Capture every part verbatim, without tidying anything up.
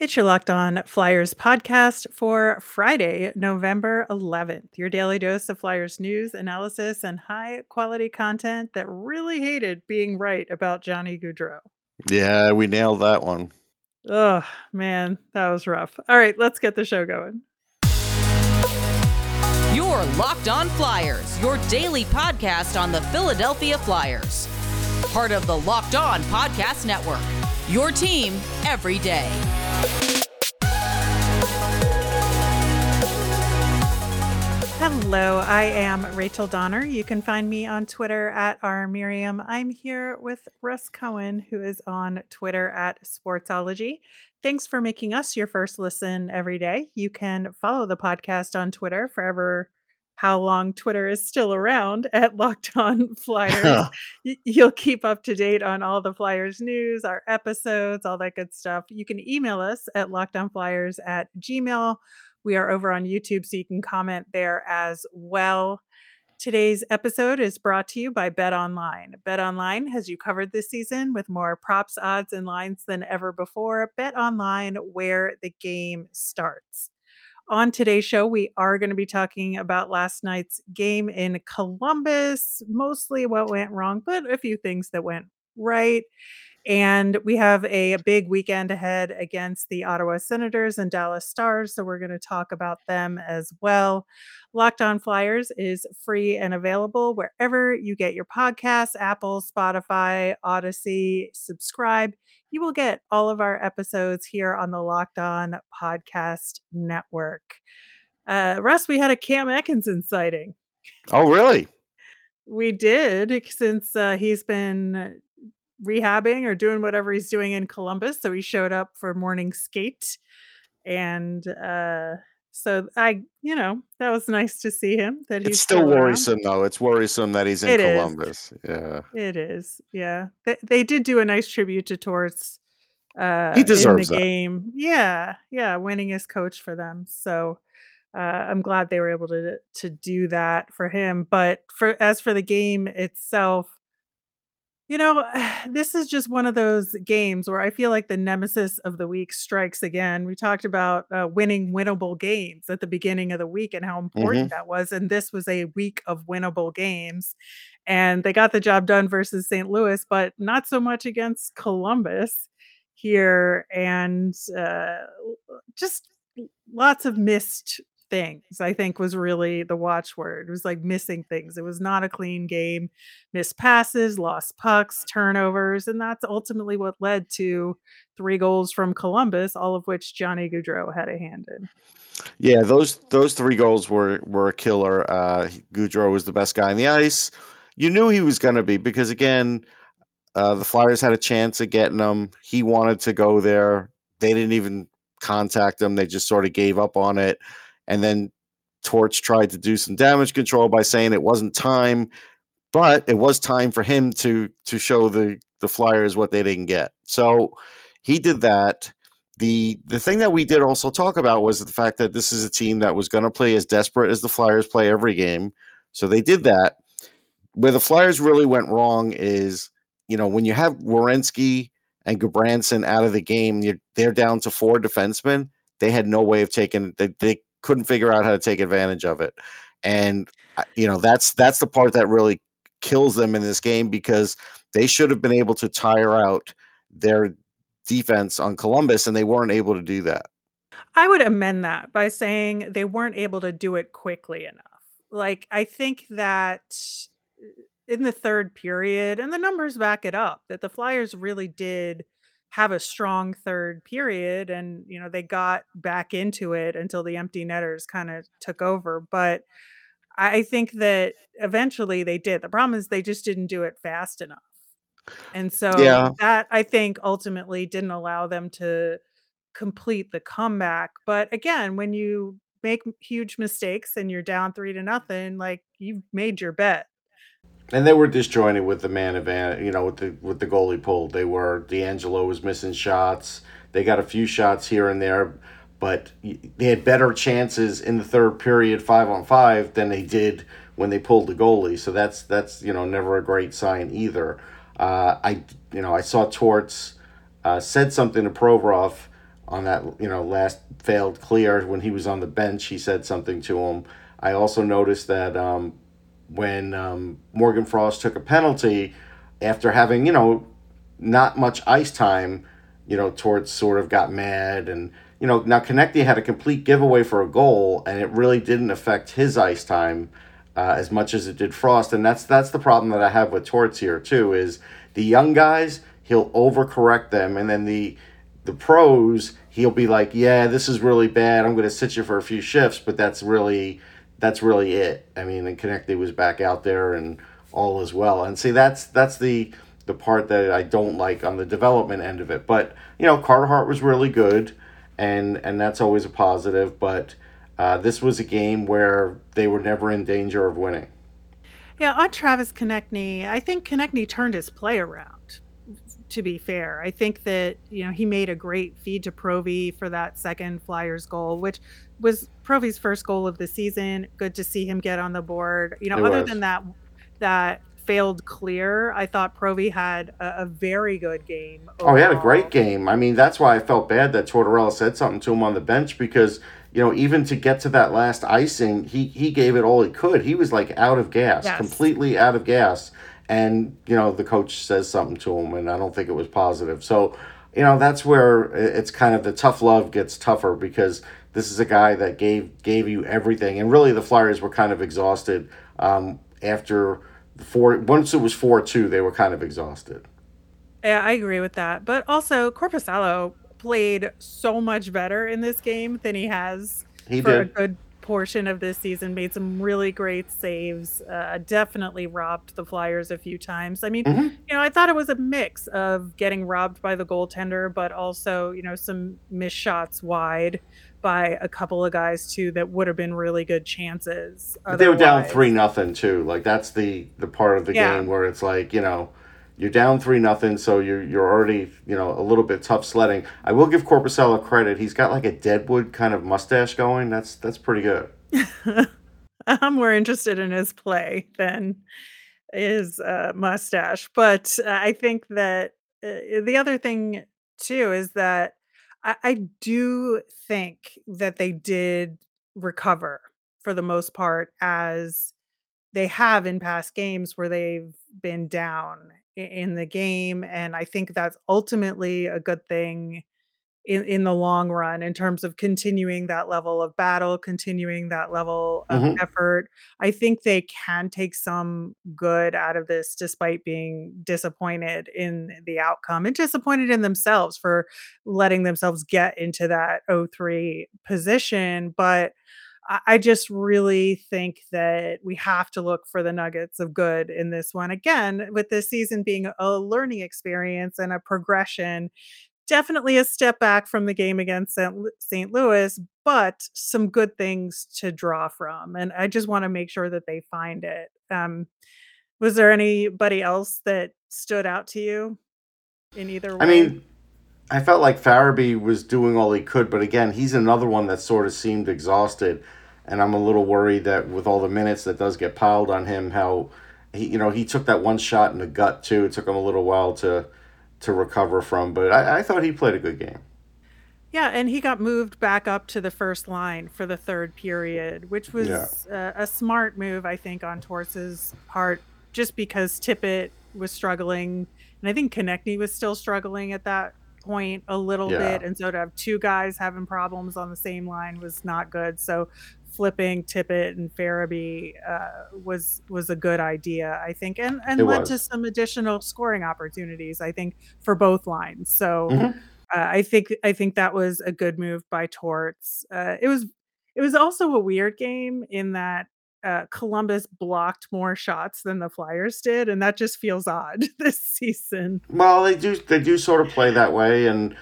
It's your Locked On Flyers podcast for Friday, November eleventh. Your daily dose of Flyers news, analysis, and high-quality content that really hated being right about Johnny Gaudreau. Yeah, we nailed that one. Oh, man, that was rough. All right, let's get the show going. Your Locked On Flyers, your daily podcast on the Philadelphia Flyers. Part of the Locked On Podcast Network, your team every day. Hello, I am Rachel Donner. You can find me on Twitter at rmiriam. I'm here with Russ Cohen, who is on Twitter at Sportsology. Thanks for making us your first listen every day. You can follow the podcast on Twitter forever. How long Twitter is still around at Locked On Flyers. You'll keep up to date on all the Flyers news, our episodes, all that good stuff. You can email us at lockedonflyers at gmail. We are over on YouTube, so you can comment there as well. Today's episode is brought to you by BetOnline. BetOnline has you covered this season with more props, odds, and lines than ever before. BetOnline, where the game starts. On today's show, we are going to be talking about last night's game in Columbus, mostly what went wrong, but a few things that went right. And we have a big weekend ahead against the Ottawa Senators and Dallas Stars, so we're going to talk about them as well. Locked On Flyers is free and available wherever you get your podcasts, Apple, Spotify, Odyssey. Subscribe. You will get all of our episodes here on the Locked On Podcast Network. Uh, Russ, we had a Cam Atkinson sighting. Oh, really? We did, since uh, he's been rehabbing or doing whatever he's doing in Columbus. So he showed up for morning skate. And uh, so I, you know, that was nice to see him. That he's it's still, still worrisome, around. though. It's worrisome that he's in it Columbus. Is. Yeah, it is. Yeah. They, they did do a nice tribute to Torts. Uh, he deserves in the that. game. Yeah. Yeah. Winning as coach for them. So uh, I'm glad they were able to, to do that for him. But for as for the game itself, you know, this is just one of those games where I feel like the nemesis of the week strikes again. We talked about uh, winning winnable games at the beginning of the week and how important mm-hmm. that was. And this was a week of winnable games. And they got the job done versus Saint Louis, but not so much against Columbus here. And uh, just lots of missed things, I think, was really the watchword. It was like missing things. It was not a clean game. Missed passes, lost pucks, turnovers, and that's ultimately what led to three goals from Columbus, all of which Johnny Gaudreau had a hand in. Yeah, those those three goals were were a killer. Uh, Gaudreau was the best guy on the ice. You knew he was going to be, because again, uh, the Flyers had a chance of getting him. He wanted to go there. They didn't even contact him. They just sort of gave up on it. And then Torts tried to do some damage control by saying it wasn't time, but it was time for him to to show the, the Flyers what they didn't get. So he did that. The the thing that we did also talk about was the fact that this is a team that was going to play as desperate as the Flyers play every game. So they did that. Where the Flyers really went wrong is, you know, when you have Werenski and Gabranson out of the game, you're, they're down to four defensemen. They had no way of taking they, they couldn't figure out how to take advantage of it. And, you know, that's that's the part that really kills them in this game, because they should have been able to tire out their defense on Columbus, and they weren't able to do that. I would amend that by saying they weren't able to do it quickly enough. Like, I think that in the third period, and the numbers back it up, that the Flyers really did have a strong third period, and, you know, they got back into it until the empty netters kind of took over. But I think that eventually they did. The problem is they just didn't do it fast enough. And so yeah. that, I think, ultimately didn't allow them to complete the comeback. But again, when you make huge mistakes and you're down three to nothing, like, you've made your bet. And they were disjointed with the man advantage, you know, with the with the goalie pull. They were, D'Angelo was missing shots. They got a few shots here and there, but they had better chances in the third period, five on five, than they did when they pulled the goalie. So that's that's you know, never a great sign either. Uh, I you know I saw Torts uh, said something to Provorov on that, you know, last failed clear when he was on the bench. He said something to him. I also noticed that um, when um, Morgan Frost took a penalty after having, you know, not much ice time, you know, Torts sort of got mad. And, you know, now Konechny had a complete giveaway for a goal, and it really didn't affect his ice time uh, as much as it did Frost. And that's that's the problem that I have with Torts here, too, is the young guys, he'll overcorrect them, and then the the pros, he'll be like, yeah, this is really bad, I'm going to sit you for a few shifts, but that's really... That's really it. I mean, and Konechny was back out there and all as well. And see, that's that's the the part that I don't like on the development end of it. But, you know, Carter Hart was really good, and, and that's always a positive. But uh, this was a game where they were never in danger of winning. Yeah, on Travis Konechny, I think Konechny turned his play around, to be fair. I think that, you know, he made a great feed to Provorov for that second Flyers goal, which was Provor's first goal of the season. Good to see him get on the board. You know, it other was. than that, that failed clear, I thought Provorov had a, a very good game overall. Oh, he had a great game. I mean, that's why I felt bad that Tortorella said something to him on the bench, because, you know, even to get to that last icing, he, he gave it all he could. He was like out of gas, yes. completely out of gas. And, you know, the coach says something to him, and I don't think it was positive. So, you know, that's where it's kind of the tough love gets tougher, because this is a guy that gave gave you everything. And really the Flyers were kind of exhausted um, after the four. Once it was four two, they were kind of exhausted. Yeah, I agree with that. But also Korpisalo played so much better in this game than he has he for did. a good portion of this season, made some really great saves, uh, definitely robbed the Flyers a few times. I mean, mm-hmm. you know, I thought it was a mix of getting robbed by the goaltender, but also, you know, some missed shots wide by a couple of guys too that would have been really good chances. They were down three nothing too. Like that's the, the part of the yeah. game where it's like, you know, you're down three nothing, so you're you're already, you know, a little bit tough sledding. I will give Korpisalo credit. He's got like a Deadwood kind of mustache going. That's that's pretty good. I'm more interested in his play than his uh, mustache. But uh, I think that uh, the other thing too is that I, I do think that they did recover for the most part, as they have in past games where they've been down in the game. And I think that's ultimately a good thing in, in the long run, in terms of continuing that level of battle, continuing that level of mm-hmm. effort. I think they can take some good out of this, despite being disappointed in the outcome and disappointed in themselves for letting themselves get into that oh three position. But I just really think that we have to look for the nuggets of good in this one. Again, with this season being a learning experience and a progression, definitely a step back from the game against Saint Louis, but some good things to draw from. And I just want to make sure that they find it. Um, was there anybody else that stood out to you in either way? I mean, I felt like Farabee was doing all he could, but again, he's another one that sort of seemed exhausted, and I'm a little worried that with all the minutes that does get piled on him, how he, you know, he took that one shot in the gut too. It took him a little while to to recover from, but I, I thought he played a good game. Yeah, and he got moved back up to the first line for the third period, which was yeah. uh, a smart move, I think, on Torts' part, just because Tippett was struggling, and I think Konechny was still struggling at that point a little yeah. bit, and so to have two guys having problems on the same line was not good. So flipping Tippett and Farabee uh, was was a good idea, I think, and and it led was. to some additional scoring opportunities, I think, for both lines. So mm-hmm. uh, I think I think that was a good move by Torts. Uh, it was it was also a weird game in that uh, Columbus blocked more shots than the Flyers did, and that just feels odd this season. Well, they do they do sort of play that way, and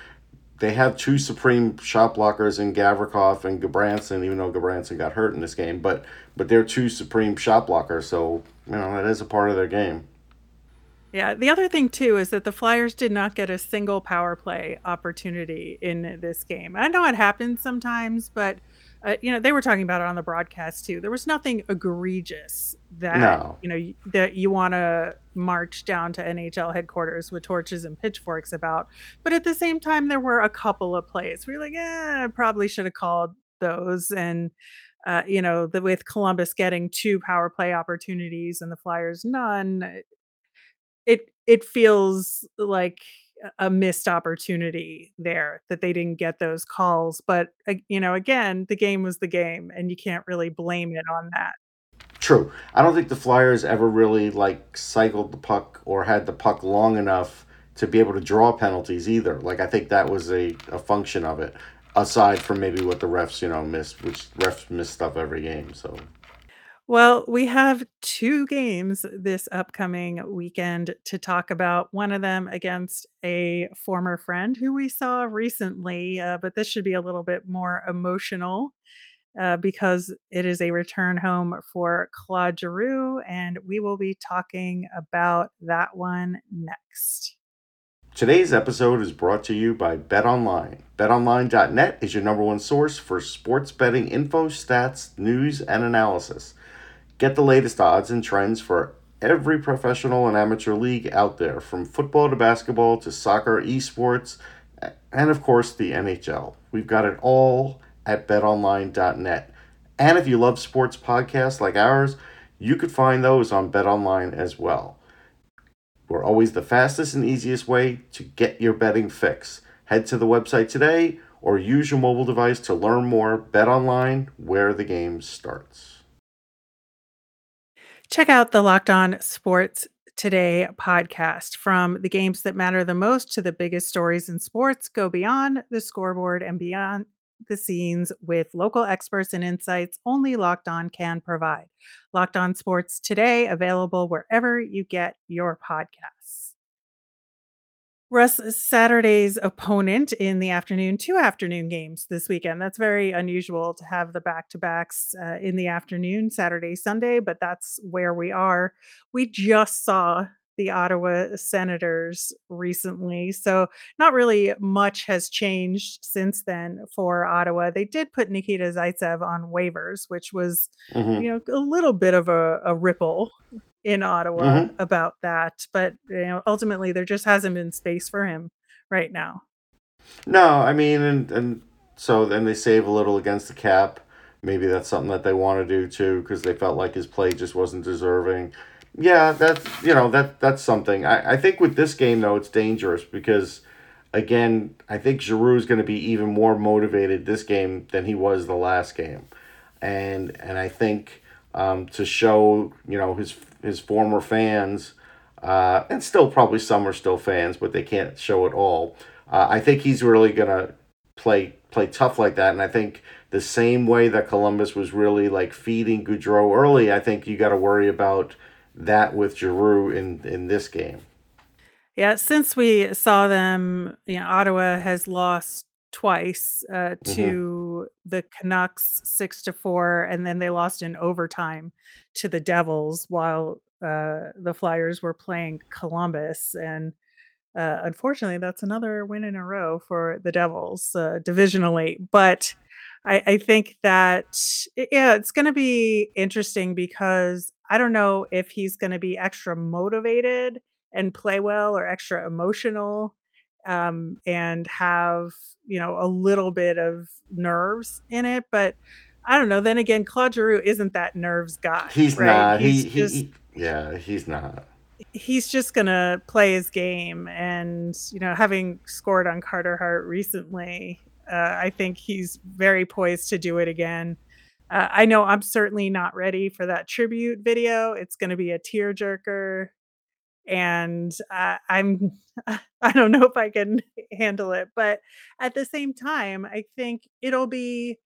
they have two supreme shot blockers in Gavrikov and Gabranson, even though Gabranson got hurt in this game, but but they're two supreme shot blockers, so, you know, that is a part of their game. Yeah. The other thing, too, is that the Flyers did not get a single power play opportunity in this game. I know it happens sometimes, but, uh, you know, they were talking about it on the broadcast, too. There was nothing egregious that, no. you know, that you want to march down to N H L headquarters with torches and pitchforks about. But at the same time, there were a couple of plays. We were like, eh, I probably should have called those. And, uh, you know, the, with Columbus getting two power play opportunities and the Flyers none, It it feels like a missed opportunity there that they didn't get those calls. But, uh, you know, again, the game was the game, and you can't really blame it on that. True. I don't think the Flyers ever really, like, cycled the puck or had the puck long enough to be able to draw penalties either. Like, I think that was a, a function of it, aside from maybe what the refs, you know, missed, which refs miss stuff every game, so... Well, we have two games this upcoming weekend to talk about. One of them against a former friend who we saw recently, uh, but this should be a little bit more emotional uh, because it is a return home for Claude Giroux, and we will be talking about that one next. Today's episode is brought to you by BetOnline. bet online dot net is your number one source for sports betting info, stats, news, and analysis. Get the latest odds and trends for every professional and amateur league out there, from football to basketball to soccer, esports, and of course the N H L. We've got it all at bet online dot net. And if you love sports podcasts like ours, you could find those on BetOnline as well. We're always the fastest and easiest way to get your betting fix. Head to the website today or use your mobile device to learn more. BetOnline, where the game starts. Check out the Locked On Sports Today podcast. From the games that matter the most to the biggest stories in sports, go beyond the scoreboard and beyond the scenes with local experts and insights only Locked On can provide. Locked On Sports Today, available wherever you get your podcasts. Russ, Saturday's opponent in the afternoon, two afternoon games this weekend. That's very unusual to have the back-to-backs uh, in the afternoon, Saturday, Sunday, but that's where we are. We just saw the Ottawa Senators recently, so not really much has changed since then for Ottawa. They did put Nikita Zaitsev on waivers, which was mm-hmm. you know, a little bit of a, a ripple in Ottawa mm-hmm. about that, but you know, ultimately there just hasn't been space for him right now. No, I mean, and, and so then they save a little against the cap. Maybe that's something that they want to do too, because they felt like his play just wasn't deserving. Yeah, that's, you know, that that's something. I, I think with this game though, it's dangerous because, again, I think Giroux is going to be even more motivated this game than he was the last game, and and I think um, to show, you know, his his former fans, uh, and still probably some are still fans, but they can't show it all. Uh, I think he's really going to play play tough like that, and I think the same way that Columbus was really like feeding Gaudreau early, I think you got to worry about that with Giroux in, in this game. Yeah, since we saw them, you know, Ottawa has lost twice uh, to mm-hmm. the Canucks six to four, and then they lost in overtime to the Devils while uh, the Flyers were playing Columbus. And uh, unfortunately, that's another win in a row for the Devils uh, divisionally. But I, I think that, yeah, it's going to be interesting because I don't know if he's going to be extra motivated and play well or extra emotional um, and have, you know, a little bit of nerves in it. But I don't know. Then again, Claude Giroux isn't that nerves guy. He's right? not. He's he, just, he, yeah, he's not. He's just going to play his game. And, you know, having scored on Carter Hart recently, uh, I think he's very poised to do it again. Uh, I know I'm certainly not ready for that tribute video. It's going to be a tearjerker, and uh, I'm I don't know if I can handle it. But at the same time, I think it'll be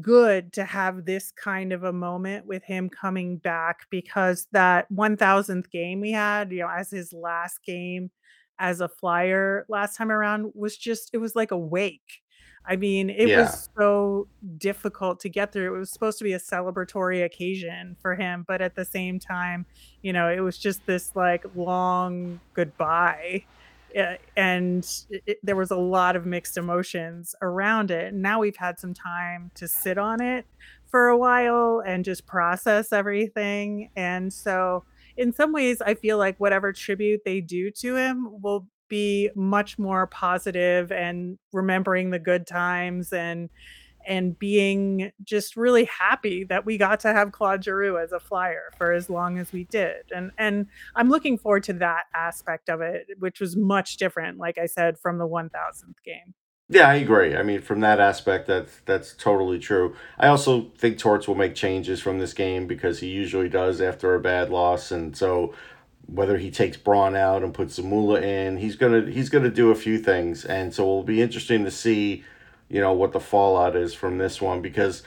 good to have this kind of a moment with him coming back, because that one thousandth game we had, you know, as his last game as a Flyer last time around was just, it was like a wake. I mean, it yeah. was so difficult to get through. It was supposed to be a celebratory occasion for him, but at the same time, you know, it was just this like long goodbye. And it, there was a lot of mixed emotions around it. And now we've had some time to sit on it for a while and just process everything. And so in some ways, I feel like whatever tribute they do to him will be much more positive and remembering the good times and and being just really happy that we got to have Claude Giroux as a Flyer for as long as we did. And and I'm looking forward to that aspect of it, which was much different, like I said, from the one thousandth game. Yeah, I agree. I mean, from that aspect, that's, that's totally true. I also think Torts will make changes from this game because he usually does after a bad loss. And so whether he takes Braun out and puts Zamula in, he's gonna he's gonna do a few things. And so it'll be interesting to see, you know, what the fallout is from this one, because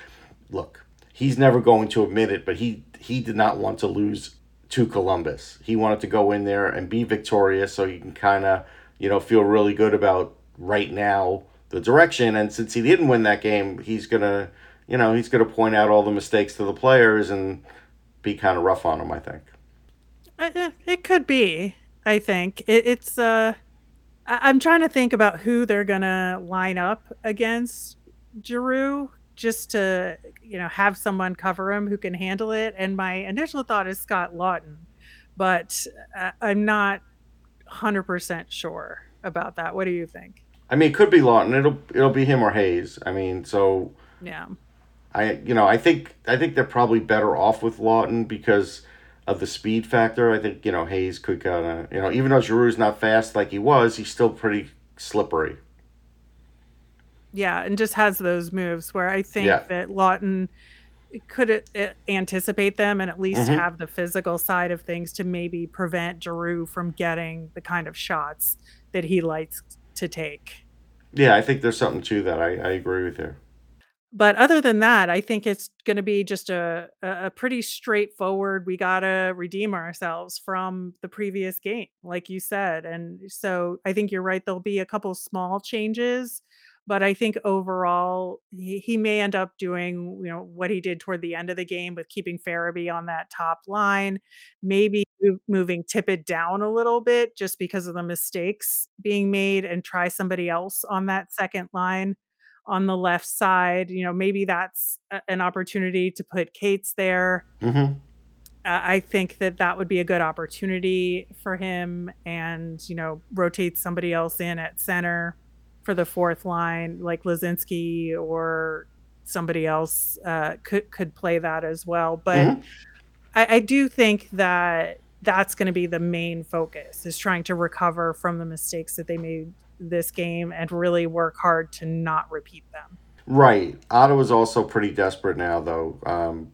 look, he's never going to admit it, but he, he did not want to lose to Columbus. He wanted to go in there and be victorious so he can kind of, you know, feel really good about right now the direction. And since he didn't win that game, he's going to, you know, he's going to point out all the mistakes to the players and be kind of rough on them, I think. It could be, I think. It, it's, uh, I'm trying to think about who they're going to line up against Giroux just to, you know, have someone cover him who can handle it. And my initial thought is Scott Laughton, but I'm not one hundred percent sure about that. What do you think? I mean, it could be Laughton. It'll, it'll be him or Hayes. I mean, so yeah, I, you know, I think, I think they're probably better off with Laughton because of the speed factor. I think, you know, Hayes could kind of, you know, even though Giroux's not fast like he was, he's still pretty slippery. Yeah, and just has those moves where I think yeah. that Laughton could it, it anticipate them and at least mm-hmm. have the physical side of things to maybe prevent Giroux from getting the kind of shots that he likes to take. Yeah, I think there's something to that. I, I agree with you. But other than that, I think it's going to be just a, a pretty straightforward, we got to redeem ourselves from the previous game, like you said. And so I think you're right. There'll be a couple small changes, but I think overall he, he may end up doing, you know, what he did toward the end of the game with keeping Farabee on that top line, maybe moving Tippett down a little bit just because of the mistakes being made and try somebody else on that second line. On the left side, you know, maybe that's a, an opportunity to put Cates there. Mm-hmm. Uh, I think that that would be a good opportunity for him, and, you know, rotate somebody else in at center for the fourth line, like Lizinski or somebody else uh, could, could play that as well. But mm-hmm. I, I do think that that's going to be the main focus, is trying to recover from the mistakes that they made this game and really work hard to not repeat them. Right. Ottawa's also pretty desperate now, though. Um,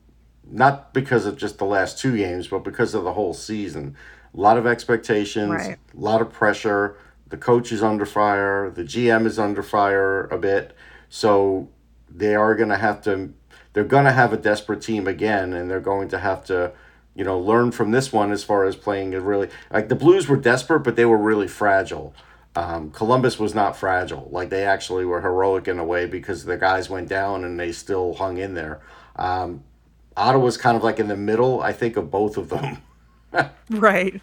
not because of just the last two games, but because of the whole season. A lot of expectations, right. A lot of pressure. The coach is under fire. The G M is under fire a bit. So they are going to have to, they're going to have a desperate team again, and they're going to have to, you know, learn from this one as far as playing a really, like the Blues were desperate, but they were really fragile. Um, Columbus was not fragile. Like, they actually were heroic in a way because the guys went down and they still hung in there. Um, Ottawa's kind of like in the middle, I think, of both of them. Right.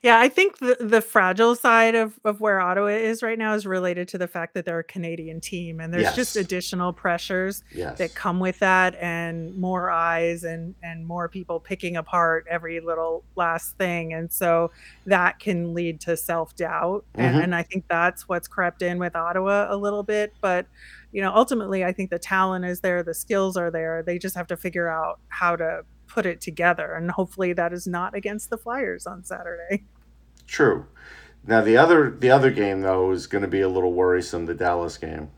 Yeah, I think the, the fragile side of, of where Ottawa is right now is related to the fact that they're a Canadian team, and there's yes. just additional pressures yes. that come with that, and more eyes and, and more people picking apart every little last thing. And so that can lead to self-doubt. Mm-hmm. And, and I think that's what's crept in with Ottawa a little bit. But, you know, ultimately, I think the talent is there. The skills are there. They just have to figure out how to put it together, and hopefully that is not against the Flyers on Saturday. True. Now the other the other game, though, is going to be a little worrisome, the Dallas game.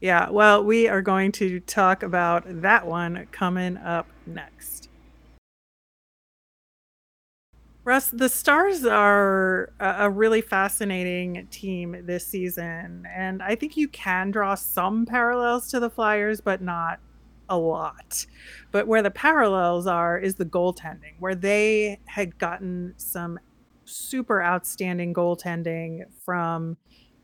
Yeah, well, we are going to talk about that one coming up next. Russ, the Stars are a really fascinating team this season, and I think you can draw some parallels to the Flyers, but not a lot. But where the parallels are is the goaltending, where they had gotten some super outstanding goaltending from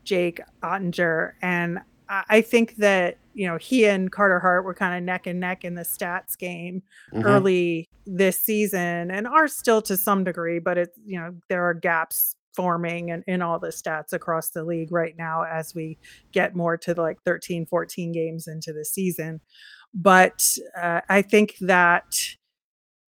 Jake Oettinger. And I think that, you know, he and Carter Hart were kind of neck and neck in the stats game mm-hmm. early this season, and are still to some degree, but it's, you know, there are gaps forming and in, in all the stats across the league right now as we get more to the, like thirteen, fourteen games into the season. But uh, I think that,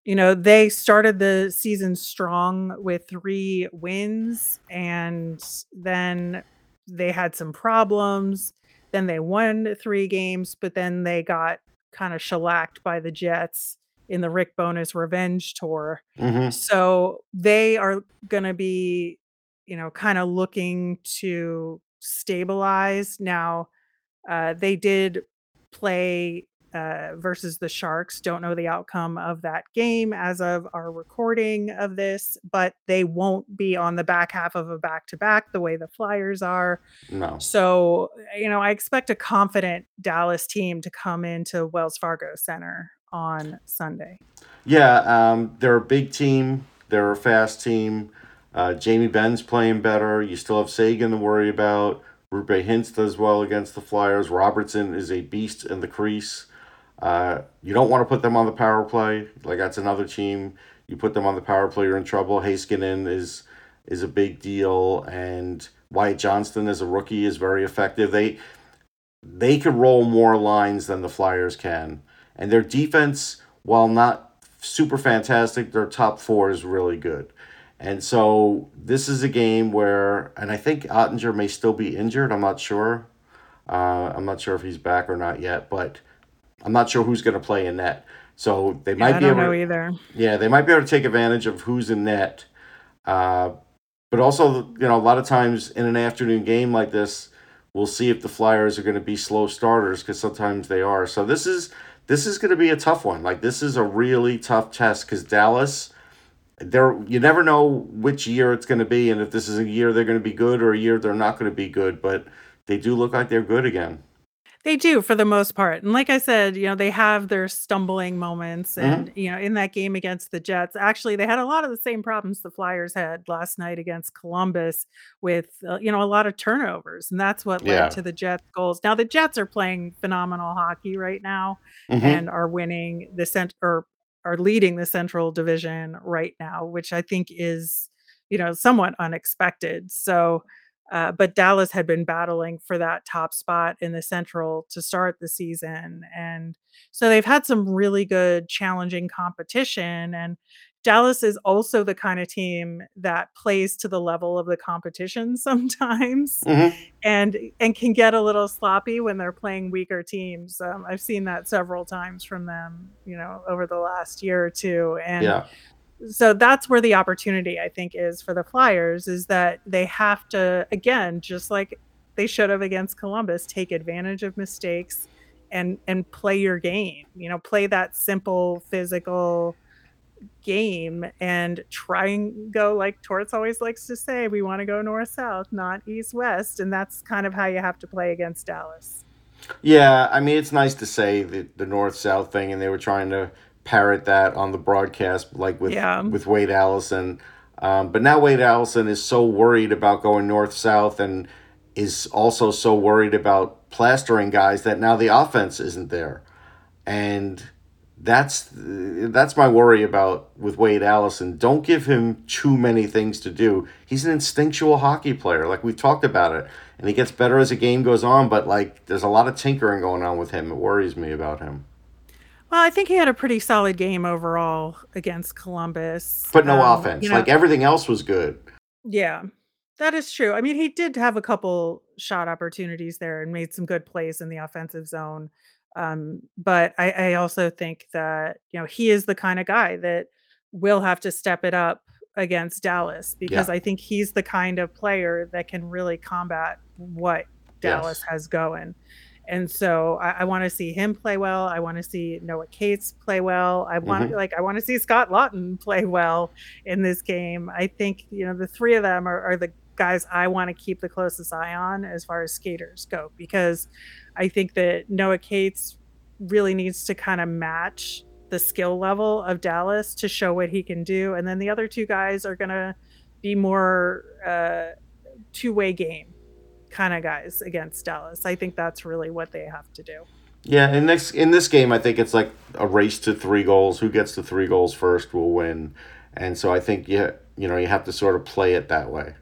you know, they started the season strong with three wins, and then they had some problems. Then they won three games, but then they got kind of shellacked by the Jets in the Rick Bowness revenge tour. Mm-hmm. So they are going to be, you know, kind of looking to stabilize. Now, uh, they did play uh, versus the Sharks. Don't know the outcome of that game as of our recording of this, but they won't be on the back half of a back-to-back the way the Flyers are. No. So, you know, I expect a confident Dallas team to come into Wells Fargo Center on Sunday. Yeah, um, they're a big team. They're a fast team. Uh, Jamie Benn's playing better. You still have Sagan to worry about. Roope Hintz does well against the Flyers. Robertson is a beast in the crease. Uh, you don't want to put them on the power play. Like, that's another team. You put them on the power play, you're in trouble. Haskin is is a big deal. And Wyatt Johnston as a rookie is very effective. They, they could roll more lines than the Flyers can. And their defense, while not super fantastic, their top four is really good. And so this is a game where, and I think Oettinger may still be injured. I'm not sure. Uh, I'm not sure if he's back or not yet, but I'm not sure who's going to play in net. So they might yeah, be able. I don't know either. Yeah, they might be able to take advantage of who's in net. Uh, but also, you know, a lot of times in an afternoon game like this, we'll see if the Flyers are going to be slow starters, because sometimes they are. So this is. This is going to be a tough one. Like, this is a really tough test, because Dallas, they're, you never know which year it's going to be, and if this is a year they're going to be good or a year they're not going to be good, but they do look like they're good again. They do, for the most part. And like I said, you know, they have their stumbling moments. And, mm-hmm. you know, in that game against the Jets, actually, they had a lot of the same problems the Flyers had last night against Columbus with, uh, you know, a lot of turnovers. And that's what led yeah. to the Jets goals. Now, the Jets are playing phenomenal hockey right now mm-hmm. and are winning the cent- or are leading the Central Division right now, which I think is, you know, somewhat unexpected. So, Uh, but Dallas had been battling for that top spot in the Central to start the season. And so they've had some really good, challenging competition. And Dallas is also the kind of team that plays to the level of the competition sometimes mm-hmm. and and can get a little sloppy when they're playing weaker teams. Um, I've seen that several times from them, you know, over the last year or two. And yeah. So that's where the opportunity, I think, is for the Flyers, is that they have to, again, just like they should have against Columbus, take advantage of mistakes and and play your game, you know, play that simple physical game and try and go, like Torts always likes to say, we want to go north-south, not east-west. And that's kind of how you have to play against Dallas. Yeah, I mean, it's nice to say the, the north-south thing, and they were trying to parrot that on the broadcast, like with yeah. with Wade Allison. Um, but now Wade Allison is so worried about going north-south, and is also so worried about plastering guys, that now the offense isn't there. And that's that's my worry about with Wade Allison. Don't give him too many things to do. He's an instinctual hockey player, like we've talked about it. And he gets better as the game goes on, but like there's a lot of tinkering going on with him. It worries me about him. Well, I think he had a pretty solid game overall against Columbus. But no um, offense. You know, like, everything else was good. Yeah, that is true. I mean, he did have a couple shot opportunities there and made some good plays in the offensive zone. Um, but I, I also think that, you know, he is the kind of guy that will have to step it up against Dallas, because yeah. I think he's the kind of player that can really combat what Dallas yes. has going. And so I, I want to see him play well. I want to see Noah Cates play well. I want mm-hmm. like I want to see Scott Laughton play well in this game. I think, you know, the three of them are, are the guys I want to keep the closest eye on as far as skaters go, because I think that Noah Cates really needs to kind of match the skill level of Dallas to show what he can do. And then the other two guys are going to be more uh, two-way game kind of guys against Dallas. I think that's really what they have to do. Yeah, and next in this game, I think it's like a race to three goals. Who gets the three goals first will win. And so I think you you know you have to sort of play it that way.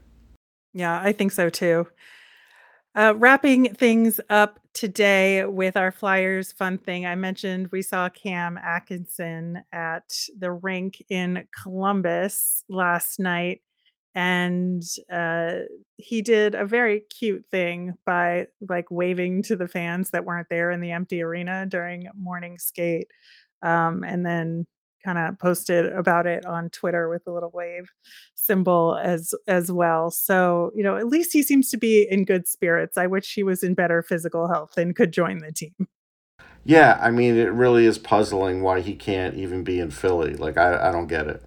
Yeah, I think so too. Uh, wrapping things up today with our Flyers fun thing. I mentioned we saw Cam Atkinson at the rink in Columbus last night, and uh, he did a very cute thing by like waving to the fans that weren't there in the empty arena during morning skate, um, and then kind of posted about it on Twitter with a little wave symbol as as well. So, you know, at least he seems to be in good spirits. I wish he was in better physical health and could join the team. Yeah, I mean, it really is puzzling why he can't even be in Philly. Like, I, I don't get it.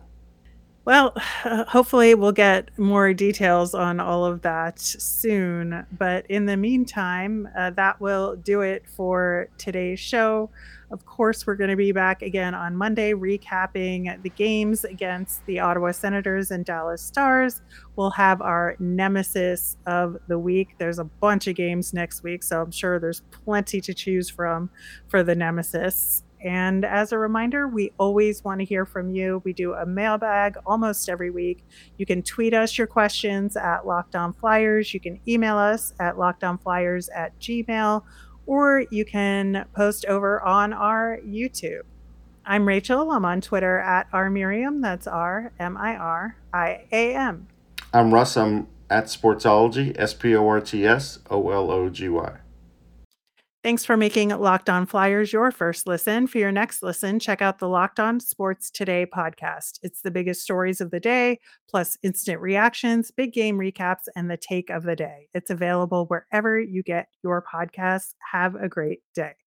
Well, uh, hopefully we'll get more details on all of that soon. But in the meantime, uh, that will do it for today's show. Of course, we're going to be back again on Monday, recapping the games against the Ottawa Senators and Dallas Stars. We'll have our nemesis of the week. There's a bunch of games next week, so I'm sure there's plenty to choose from for the nemesis. And as a reminder, we always want to hear from you. We do a mailbag almost every week. You can tweet us your questions at Locked On Flyers. You can email us at LockedOnFlyers at Gmail, or you can post over on our YouTube. I'm Rachel. I'm on Twitter at RMiriam. That's R M I R I A M. I'm Russ. I'm at Sportsology, S P O R T S O L O G Y. Thanks for making Locked On Flyers your first listen. For your next listen, check out the Locked On Sports Today podcast. It's the biggest stories of the day, plus instant reactions, big game recaps, and the take of the day. It's available wherever you get your podcasts. Have a great day.